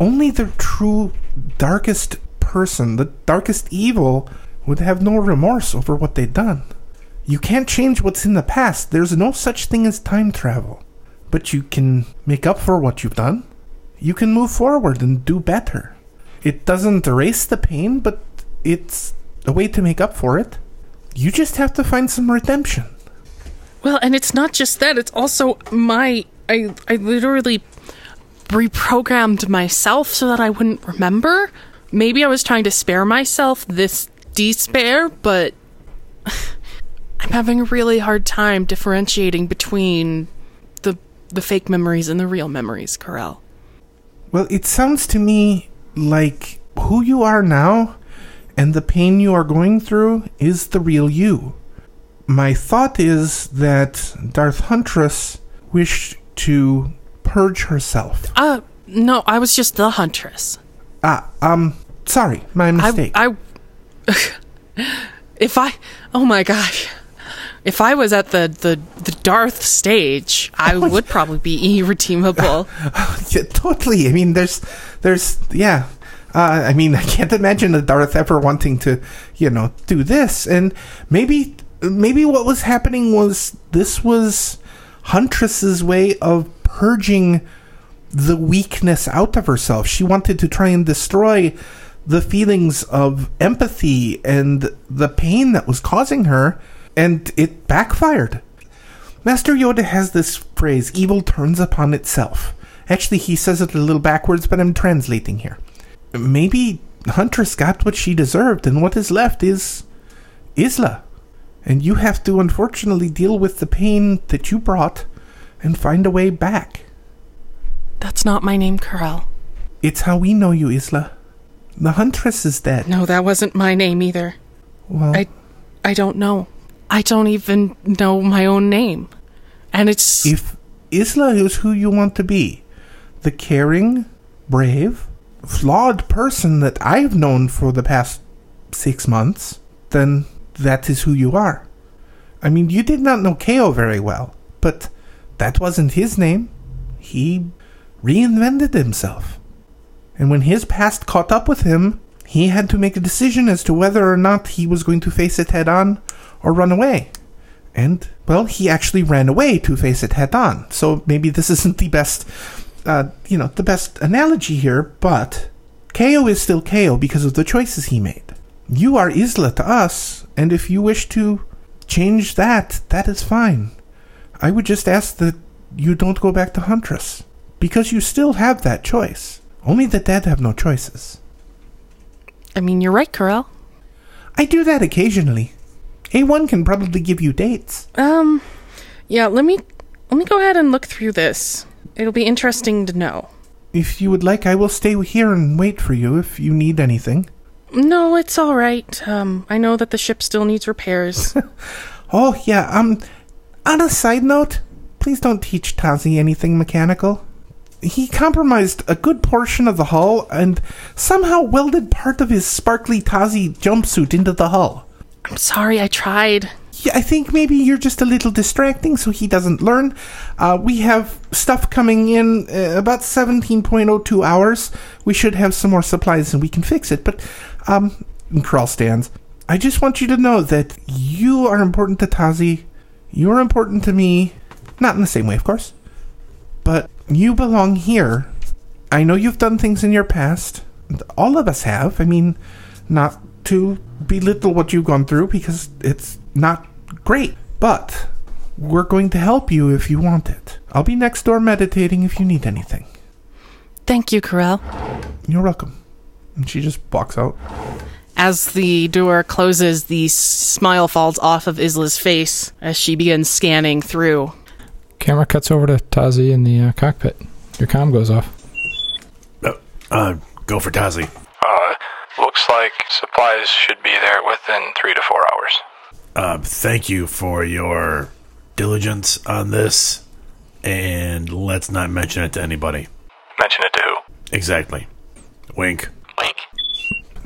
Only the true darkest person, the darkest evil, would have no remorse over what they've done. You can't change what's in the past. There's no such thing as time travel. But you can make up for what you've done. You can move forward and do better. It doesn't erase the pain, but it's a way to make up for it. You just have to find some redemption. Well, and it's not just that, it's also my... I I literally reprogrammed myself so that I wouldn't remember. Maybe I was trying to spare myself this despair, but I'm having a really hard time differentiating between the the fake memories and the real memories, Corell. Well, it sounds to me like who you are now and the pain you are going through is the real you. My thought is that Darth Huntress wished to purge herself. Uh, no, I was just the Huntress. Ah, um, sorry, my mistake. I, I if I, oh my gosh, if I was at the, the, the Darth stage, I oh, would probably be irredeemable. Yeah, totally. I mean, there's, there's, yeah. Uh, I mean, I can't imagine a Darth ever wanting to, you know, do this. And maybe... Maybe what was happening was this was Huntress's way of purging the weakness out of herself. She wanted to try and destroy the feelings of empathy and the pain that was causing her, and it backfired. Master Yoda has this phrase, evil turns upon itself. Actually, he says it a little backwards, but I'm translating here. Maybe Huntress got what she deserved, and what is left is Isla. And you have to, unfortunately, deal with the pain that you brought and find a way back. That's not my name, Corell. It's how we know you, Isla. The Huntress is dead. No, that wasn't my name either. Well... I, I don't know. I don't even know my own name. And it's... If Isla is who you want to be, the caring, brave, flawed person that I've known for the past six months, then... That is who you are. I mean, you did not know Kao very well, but that wasn't his name. He reinvented himself. And when his past caught up with him, he had to make a decision as to whether or not he was going to face it head-on or run away. And, well, he actually ran away to face it head-on. So maybe this isn't the best, uh, you know, the best analogy here, but Kao is still Kao because of the choices he made. You are Isla to us, and if you wish to change that, that is fine. I would just ask that you don't go back to Huntress, because you still have that choice. Only the dead have no choices. I mean, you're right, Corell. I do that occasionally. A one can probably give you dates. Um, yeah, let me let me go ahead and look through this. It'll be interesting to know. If you would like, I will stay here and wait for you if you need anything. No, it's all right. Um, I know that the ship still needs repairs. Oh, yeah, um, on a side note, please don't teach Tazi anything mechanical. He compromised a good portion of the hull and somehow welded part of his sparkly Tazi jumpsuit into the hull. I'm sorry, I tried. Yeah, I think maybe you're just a little distracting so he doesn't learn. Uh, we have stuff coming in uh, about seventeen point oh two hours. We should have some more supplies and we can fix it. But, um, and Corell stands. I just want you to know that you are important to Tazi. You're important to me. Not in the same way, of course. But you belong here. I know you've done things in your past. All of us have. I mean, not to belittle what you've gone through because it's not great. But we're going to help you if you want it. I'll be next door meditating if you need anything. Thank you, Corell. You're welcome. And she just walks out. As the door closes, the smile falls off of Isla's face as she begins scanning through. Camera cuts over to Tazi in the uh, cockpit. Your comm goes off. Uh, uh go for Tazi. Uh, looks like supplies should be there within three to four hours. Uh, thank you for your diligence on this, and let's not mention it to anybody. Mention it to who? Exactly. Wink. Wink.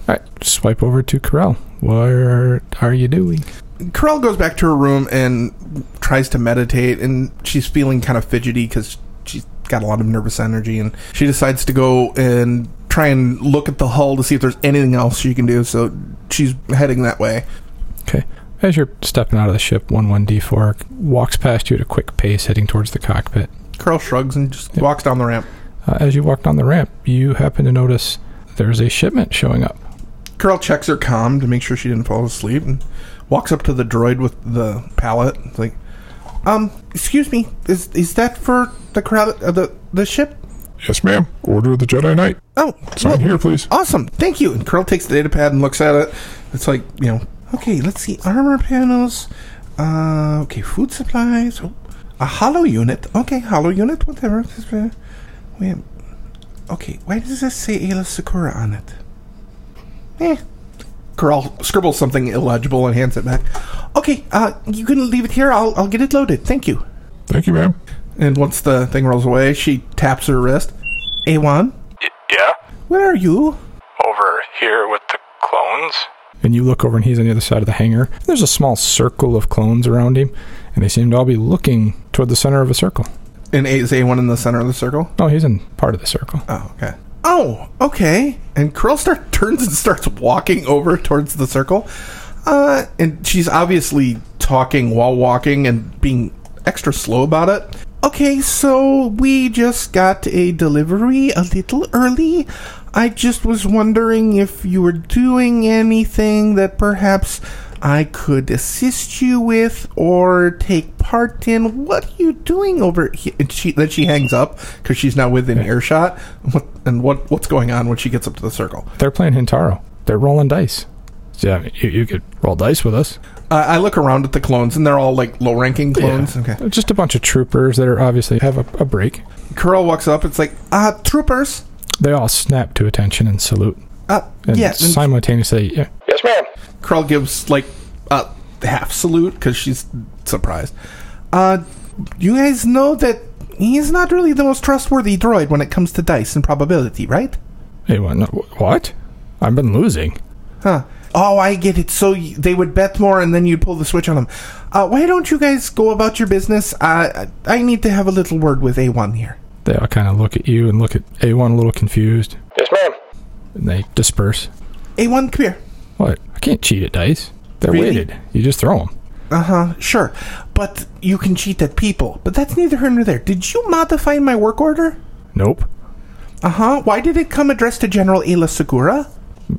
All right, swipe over to Corell. What are you doing? Corell goes back to her room and tries to meditate, and she's feeling kind of fidgety because she's got a lot of nervous energy, and she decides to go and try and look at the hull to see if there's anything else she can do, so she's heading that way. Okay. As you're stepping out of the ship, one one D four walks past you at a quick pace, heading towards the cockpit. Corell shrugs and just yep. walks down the ramp. Uh, as you walk down the ramp, you happen to notice there's a shipment showing up. Corell checks her comm to make sure she didn't fall asleep and walks up to the droid with the pallet. It's like, um, excuse me, is is that for the crowd, uh, the, the ship? Yes, ma'am. Order of the Jedi Knight. Oh. Sign well, here, please. Awesome. Thank you. And Corell takes the data pad and looks at it. It's like, you know, okay, let's see. Armor panels. Uh, okay, food supplies. Oh, a hollow unit. Okay, hollow unit, whatever. Wait. Okay, why does this say Aayla Secura on it? Eh. Corell scribbles something illegible and hands it back. Okay, uh, you can leave it here. I'll I'll get it loaded. Thank you. Thank you, ma'am. And once the thing rolls away, she taps her wrist. A one? Y- yeah? Where are you? Over here with the clones. And you look over and he's on the other side of the hangar. There's a small circle of clones around him, and they seem to all be looking toward the center of a circle. And a- is A one in the center of the circle? No, he's in part of the circle. Oh, okay. Oh, okay. And Corell start, turns and starts walking over towards the circle. Uh, and she's obviously talking while walking and being extra slow about it. Okay, so we just got a delivery a little early. I just was wondering if you were doing anything that perhaps I could assist you with or take part in. What are you doing over here? And she, then she hangs up because she's now within earshot. What, and what what's going on when she gets up to the circle? They're playing Hintaro. They're rolling dice. Yeah, I mean, you, you could roll dice with us. Uh, I look around at the clones, and they're all, like, low-ranking clones. Yeah. Okay, just a bunch of troopers that are obviously have a, a break. Corell walks up. It's like, ah, uh, troopers. They all snap to attention and salute. Uh, and yeah, simultaneously, yeah. Yes, ma'am. Corell gives, like, a uh, half salute because she's surprised. Uh, you guys know that he's not really the most trustworthy droid when it comes to dice and probability, right? Hey, what? No, what? I've been losing. Huh. Oh, I get it. So y- they would bet more, and then you'd pull the switch on them. Uh, why don't you guys go about your business? Uh, I need to have a little word with A one here. They all kind of look at you and look at A one a little confused. Yes, ma'am. And they disperse. A one, come here. What? I can't cheat at dice. They're really? Weighted. You just throw them. Uh-huh, sure. But you can cheat at people. But that's neither here nor there. Did you modify my work order? Nope. Uh-huh. Why did it come addressed to General Aayla Secura?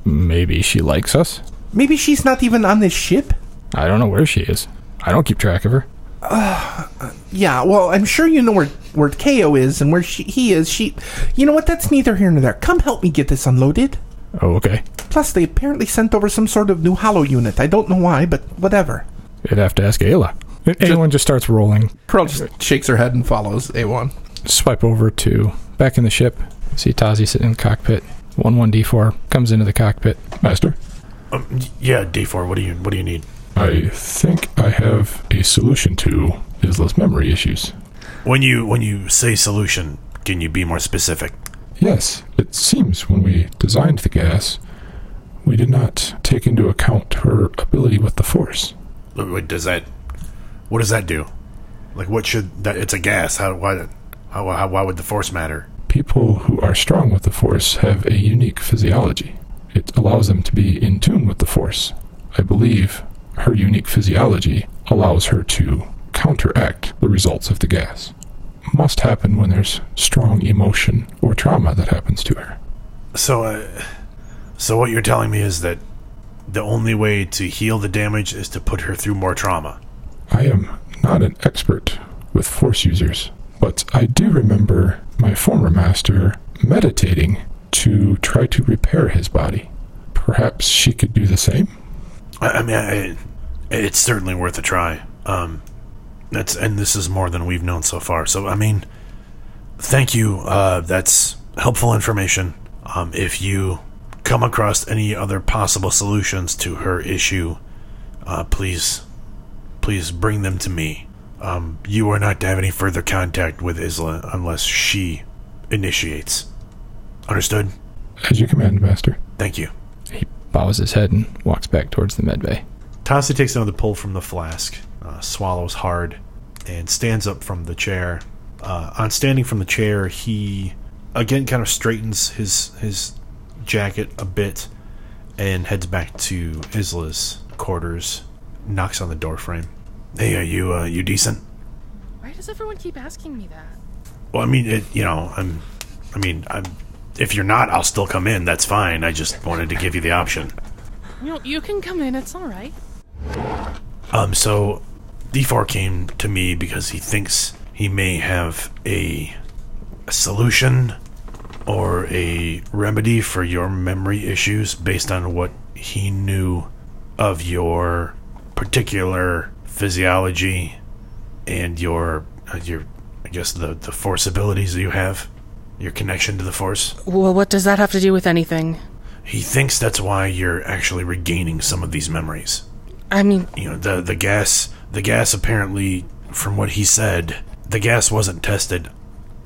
Maybe she likes us. Maybe she's not even on this ship. I don't know where she is. I don't keep track of her. Uh, yeah, well, I'm sure you know where where K O is and where she, he is. She, you know what? That's neither here nor there. Come help me get this unloaded. Oh, okay. Plus, they apparently sent over some sort of new holo unit. I don't know why, but whatever. You'd have to ask Aayla. A one just starts rolling. Corell just shakes her head and follows A one. Swipe over to back in the ship. See Tazi sitting in the cockpit. one one D four comes into the cockpit. Master? Um, yeah, D four, what do you what do you need? I think I have a solution to Isla's memory issues. When you when you say solution, can you be more specific? Yes. It seems when we designed the gas, we did not take into account her ability with the Force. What does that? What does that do? Like, what should that? It's a gas. How? Why? How? how why would the Force matter? People who are strong with the Force have a unique physiology. It allows them to be in tune with the Force. I believe her unique physiology allows her to counteract the results of the gas. Must happen when there's strong emotion or trauma that happens to her. So, uh, so what you're telling me is that the only way to heal the damage is to put her through more trauma. I am not an expert with Force users, but I do remember my former master meditating to try to repair his body. Perhaps she could do the same? I, I mean, I, it's certainly worth a try. Um, that's and this is more than we've known so far. So, I mean, thank you. Uh, that's helpful information. Um, if you come across any other possible solutions to her issue, uh, please, please bring them to me. Um, you are not to have any further contact with Isla unless she initiates. Understood? As you command, Master. Thank you. He bows his head and walks back towards the medbay. Tazi takes another pull from the flask, uh, swallows hard, and stands up from the chair. Uh, on standing from the chair, he again kind of straightens his his jacket a bit and heads back to Isla's quarters, knocks on the doorframe. Hey, are you, uh, you decent? Why does everyone keep asking me that? Well, I mean, it, you know, I'm, I mean, I'm, if you're not, I'll still come in. That's fine. I just wanted to give you the option. You know, you can come in. It's all right. Um, so D four came to me because he thinks he may have a, a solution or a remedy for your memory issues based on what he knew of your particular physiology and your your I guess the the Force abilities that you have, your connection to the Force. Well, what does that have to do with anything? He thinks that's why you're actually regaining some of these memories. I mean, you know, the the gas the gas apparently, from what he said, the gas wasn't tested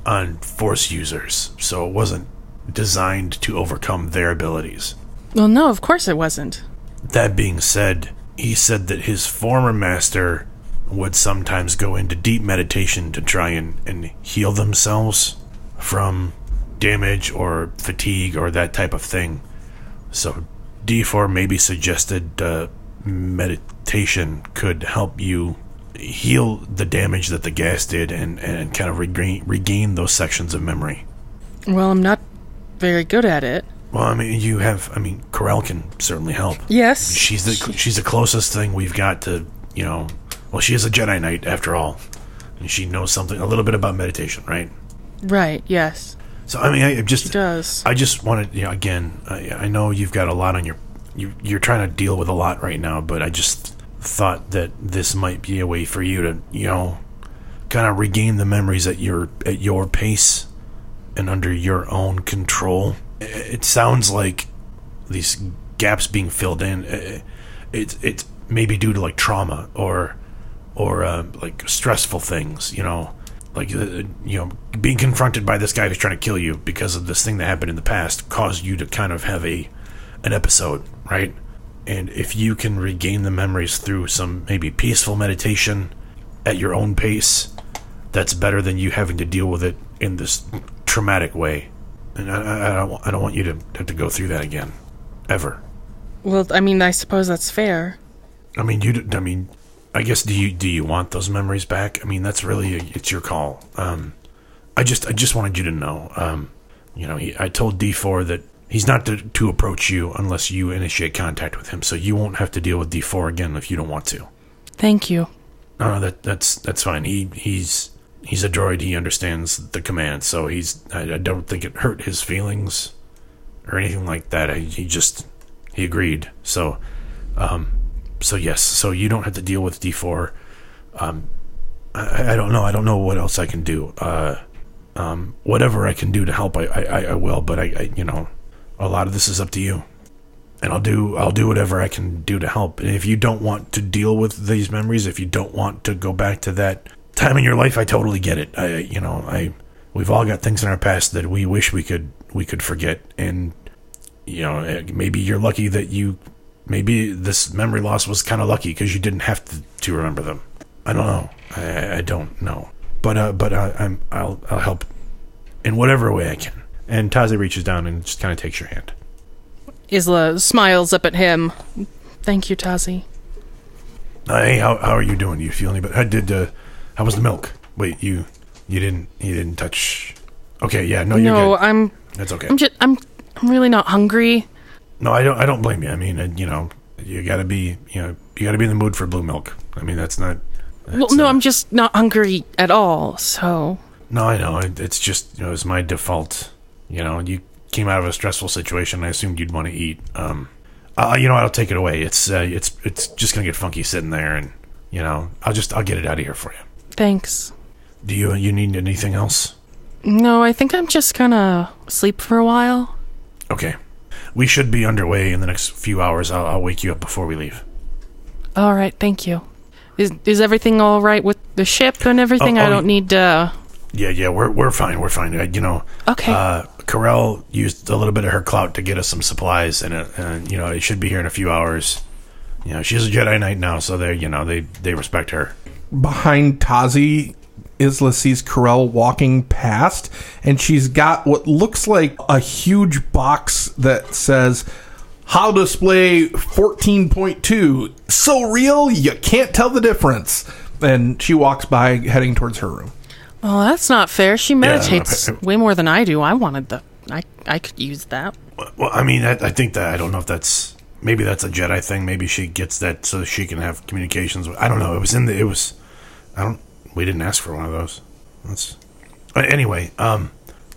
on Force users, so it wasn't designed to overcome their abilities. Well, no, of course it wasn't. That being said, he said that his former master would sometimes go into deep meditation to try and, and heal themselves from damage or fatigue or that type of thing. So D four maybe suggested uh, meditation could help you heal the damage that the gas did and, and kind of regain, regain those sections of memory. Well, I'm not very good at it. Well, I mean, you have, I mean, Corell can certainly help. Yes. She's the she's the closest thing we've got to, you know, well, she is a Jedi Knight, after all. And she knows something, a little bit about meditation, right? Right, yes. So, I mean, I just... She does. I just wanted, you know, again, I, I know you've got a lot on your... You, you're trying to deal with a lot right now, but I just thought that this might be a way for you to, you know, kind of regain the memories at your at your pace and under your own control. It sounds like these gaps being filled in, it, it, it's maybe due to, like, trauma or, or uh, like, stressful things, you know? Like, uh, you know, being confronted by this guy who's trying to kill you because of this thing that happened in the past caused you to kind of have a an episode, right? And if you can regain the memories through some maybe peaceful meditation at your own pace, that's better than you having to deal with it in this traumatic way. And I, I, I, don't, I don't want you to have to go through that again, ever. Well, I mean, I suppose that's fair. I mean, you. I mean, I guess do you do you want those memories back? I mean, that's really a, it's your call. Um, I just I just wanted you to know. Um, you know, he, I told D four that he's not to, to approach you unless you initiate contact with him, so you won't have to deal with D four again if you don't want to. Thank you. No, uh, that that's that's fine. He he's. He's a droid. He understands the command, so he's. I, I don't think it hurt his feelings or anything like that. I, he just He agreed. So, um, so yes. So you don't have to deal with D four. Um, I, I don't know. I don't know what else I can do. Uh, um, whatever I can do to help, I, I, I will. But I, I, you know, a lot of this is up to you. And I'll do, I'll do whatever I can do to help. And if you don't want to deal with these memories, if you don't want to go back to that time in your life, I totally get it. I, you know, I, we've all got things in our past that we wish we could, we could forget. And, you know, maybe you're lucky that you, maybe this memory loss was kind of lucky because you didn't have to, to remember them. I don't know. I, I don't know. But, uh, but I, I'm, I'll, I'll help in whatever way I can. And Tazi reaches down and just kind of takes your hand. Isla smiles up at him. Thank you, Tazi. Hey, how how are you doing? You feel any better? How did uh, how was the milk? Wait, you you didn't you didn't touch? Okay, yeah, no, you're no, good. No, I'm. That's okay. I'm just I'm I'm really not hungry. No, I don't I don't blame you. I mean, you know, you gotta be you know you gotta be in the mood for blue milk. I mean, that's not. That's well, no, not, I'm just not hungry at all. So. No, I know. It's just you know, it's my default. You know, you. Came out of a stressful situation. I assumed you'd want to eat. Um, uh, you know, I'll take it away. It's uh, it's it's just gonna get funky sitting there, and you know, I'll just I'll get it out of here for you. Thanks. Do you you need anything else? No, I think I'm just gonna sleep for a while. Okay, we should be underway in the next few hours. I'll, I'll wake you up before we leave. All right, thank you. Is is everything all right with the ship and everything? Oh, oh, I don't need to. Yeah, yeah, we're we're fine. We're fine. Uh, you know. Okay. Uh, Corell used a little bit of her clout to get us some supplies, and, uh, and you know it should be here in a few hours. You know she's a Jedi Knight now, so they you know they, they respect her. Behind Tazi, Isla sees Corell walking past, and she's got what looks like a huge box that says "How Display fourteen point two." So real, you can't tell the difference. And she walks by, heading towards her room. Well, that's not fair. She meditates yeah, way more than I do. I wanted the... I I could use that. Well, I mean, I, I think that... I don't know if that's... Maybe that's a Jedi thing. Maybe she gets that so she can have communications with... I don't know. It was in the... It was... I don't... We didn't ask for one of those. That's... Anyway, um...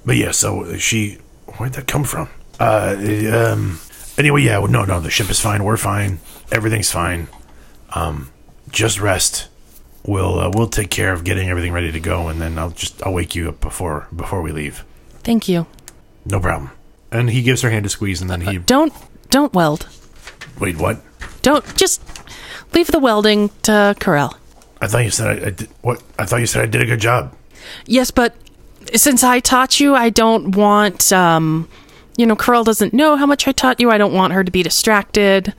But yeah, so she... Where'd that come from? Uh, um... Anyway, yeah. No, no. The ship is fine. We're fine. Everything's fine. Um, just rest... We'll uh, we'll take care of getting everything ready to go, and then I'll just I'll wake you up before before we leave. Thank you. No problem. And he gives her hand a squeeze, and then he uh, don't don't weld. Wait, what? Don't just leave the welding to Corell. I thought you said I, I did, what? I thought you said I did a good job. Yes, but since I taught you, I don't want um you know Corell doesn't know how much I taught you. I don't want her to be distracted.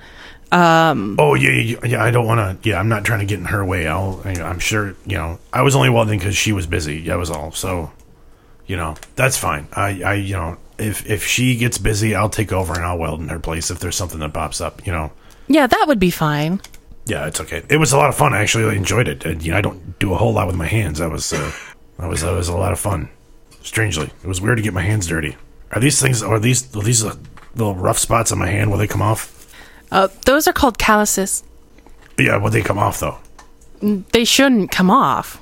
Um, oh yeah, yeah, yeah. I don't want to. Yeah, I'm not trying to get in her way. I'll, I'm sure. You know, I was only welding because she was busy. That was all. So, you know, that's fine. I, I, you know, if if she gets busy, I'll take over and I'll weld in her place if there's something that pops up. You know. Yeah, that would be fine. Yeah, it's okay. It was a lot of fun. I actually enjoyed it. And, you know, I don't do a whole lot with my hands. That was, uh, that was, that was a lot of fun. Strangely, it was weird to get my hands dirty. Are these things? Are these are these little rough spots on my hand? Will they come off? Uh, those are called calluses. Yeah, well, they come off, though. They shouldn't come off.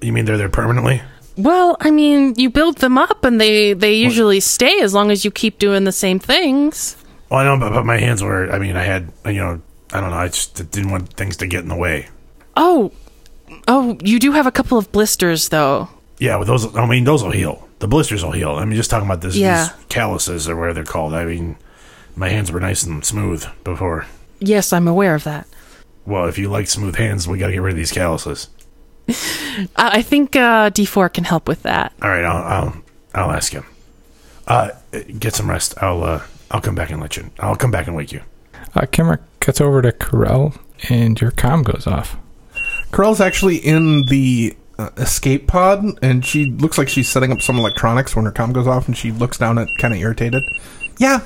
You mean they're there permanently? Well, I mean, you build them up, and they, they usually well, stay as long as you keep doing the same things. Well, I know, but, but my hands were... I mean, I had, you know... I don't know, I just didn't want things to get in the way. Oh. Oh, you do have a couple of blisters, though. Yeah, well, those... I mean, those will heal. The blisters will heal. I mean, just talking about this, yeah. These calluses, or whatever they're called, I mean... My hands were nice and smooth before. Yes, I'm aware of that. Well, if you like smooth hands, we gotta get rid of these calluses. I think uh, D four can help with that. All right, I'll I'll, I'll ask him. Uh, get some rest. I'll uh, I'll come back and let you. I'll come back and wake you. Uh, camera cuts over to Corell, and your comm goes off. Corell's actually in the uh, escape pod, and she looks like she's setting up some electronics when her comm goes off, and she looks down at kind of irritated. Yeah.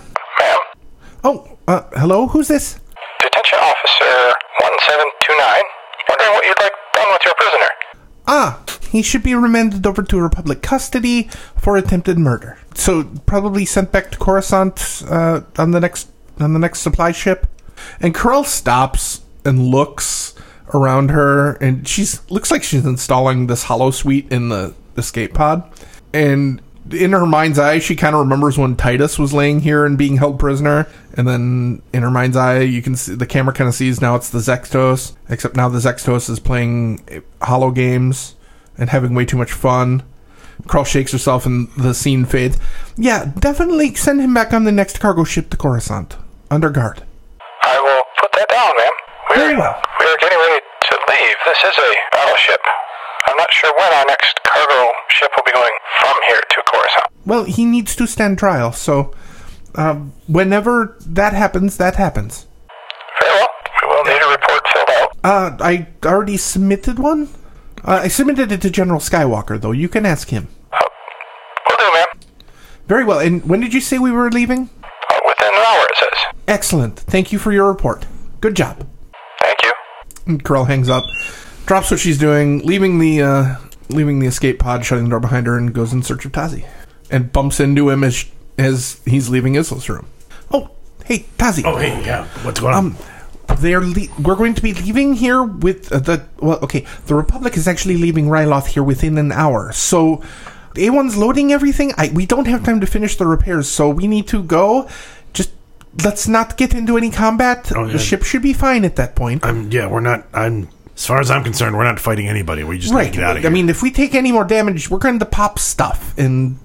Oh, uh, hello? Who's this? Detention Officer one seven two nine. Wondering what you'd like done with your prisoner. Ah, he should be remanded over to Republic custody for attempted murder. So probably sent back to Coruscant uh, on the next on the next supply ship. And Corell stops and looks around her, and she's looks like she's installing this holo suite in the escape pod. And in her mind's eye, she kind of remembers when Titus was laying here and being held prisoner, And then in her mind's eye, you can see the camera kind of sees now it's the Zextos, except now the Zextos is playing hollow games and having way too much fun. Corell shakes herself and the scene fades. Yeah, definitely send him back on the next cargo ship to Coruscant. Under guard. I will put that down, ma'am. We're, Very well. We're getting ready to leave. This is a battleship. I'm not sure when our next cargo ship will be going from here to Coruscant. Well, he needs to stand trial, so uh, whenever that happens, that happens. Very well. We will need a report filled out. Uh, I already submitted one? Uh, I submitted it to General Skywalker, though. You can ask him. Oh, will do, ma'am. Very well. And when did you say we were leaving? Uh, within an hour, it says. Excellent. Thank you for your report. Good job. Thank you. And Corell hangs up, drops what she's doing, leaving the uh, leaving the escape pod, shutting the door behind her, and goes in search of Tazi. And bumps into him as as he's leaving Isla's room. Oh, hey, Tazi. Oh, hey, yeah. What's going on? Um, They're le- we're going to be leaving here with uh, the... Well, okay, the Republic is actually leaving Ryloth here within an hour. So, A one's loading everything. I, we don't have time to finish the repairs, so we need to go. Just, let's not get into any combat. Okay. The ship should be fine at that point. Um, yeah, we're not... I'm As far as I'm concerned, we're not fighting anybody. We just right. need to get out of here. I mean, if we take any more damage, we're going to pop stuff, and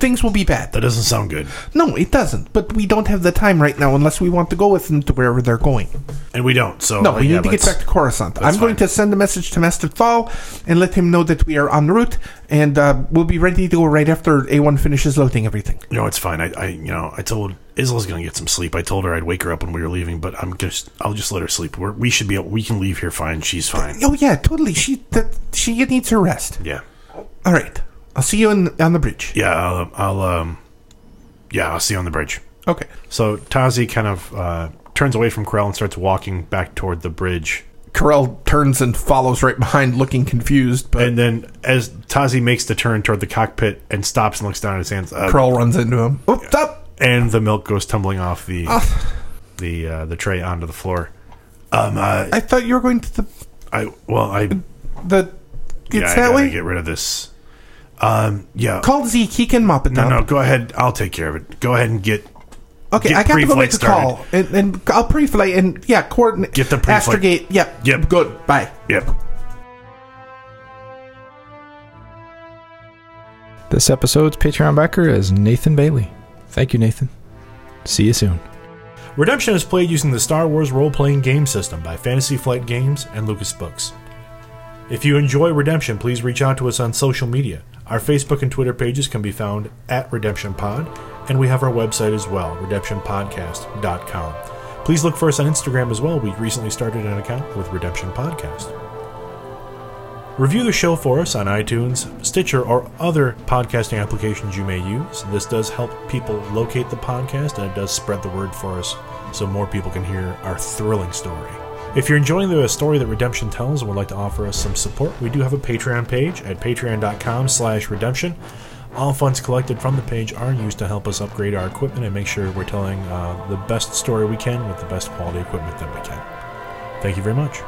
things will be bad. That doesn't sound good. No, it doesn't. But we don't have the time right now unless we want to go with them to wherever they're going. And we don't, so... No, we yeah, need to get back to Coruscant. I'm fine. going to send a message to Master Thal and let him know that we are en route, and uh, we'll be ready to go right after A one finishes loading everything. No, it's fine. I, I you know, I told... Isla's going to get some sleep. I told her I'd wake her up when we were leaving, but I'm just I'll just let her sleep. We're, we should be able, we can leave here fine. She's fine. Oh, yeah, totally. She that, she needs her rest. Yeah. All right. I'll see you in, on the bridge. Yeah, I'll, I'll um, yeah, I'll see you on the bridge. Okay. So Tazi kind of uh, turns away from Corell and starts walking back toward the bridge. Corell turns and follows right behind, looking confused. But and then as Tazi makes the turn toward the cockpit and stops and looks down at his hands, uh, Corell runs into him. Oh, yeah. Stop! And the milk goes tumbling off the oh. the uh, the tray onto the floor. Um, uh, I thought you were going to the. I well, I the. It's yeah, that I way. Get rid of this. Um, yeah. Call Zeke. He can mop it down. No, no. Go ahead. I'll take care of it. Go ahead and get. Okay, get I got to go make the started. Call, and, and I'll pre-flight and yeah, coordinate. Get the pre-flight. Astrogate. Yep. Yep. Good. Bye. Yep. This episode's Patreon backer is Nathan Bailey. Thank you, Nathan. See you soon. Redemption is played using the Star Wars role-playing game system by Fantasy Flight Games and Lucas Books. If you enjoy Redemption, please reach out to us on social media. Our Facebook and Twitter pages can be found at Redemption Pod, and we have our website as well, redemption podcast dot com. Please look for us on Instagram as well. We recently started an account with Redemption Podcast. Review the show for us on iTunes, Stitcher, or other podcasting applications you may use. This does help people locate the podcast, and it does spread the word for us so more people can hear our thrilling story. If you're enjoying the story that Redemption tells and would like to offer us some support, we do have a Patreon page at patreon dot com slash redemption. All funds collected from the page are used to help us upgrade our equipment and make sure we're telling uh, the best story we can with the best quality equipment that we can. Thank you very much.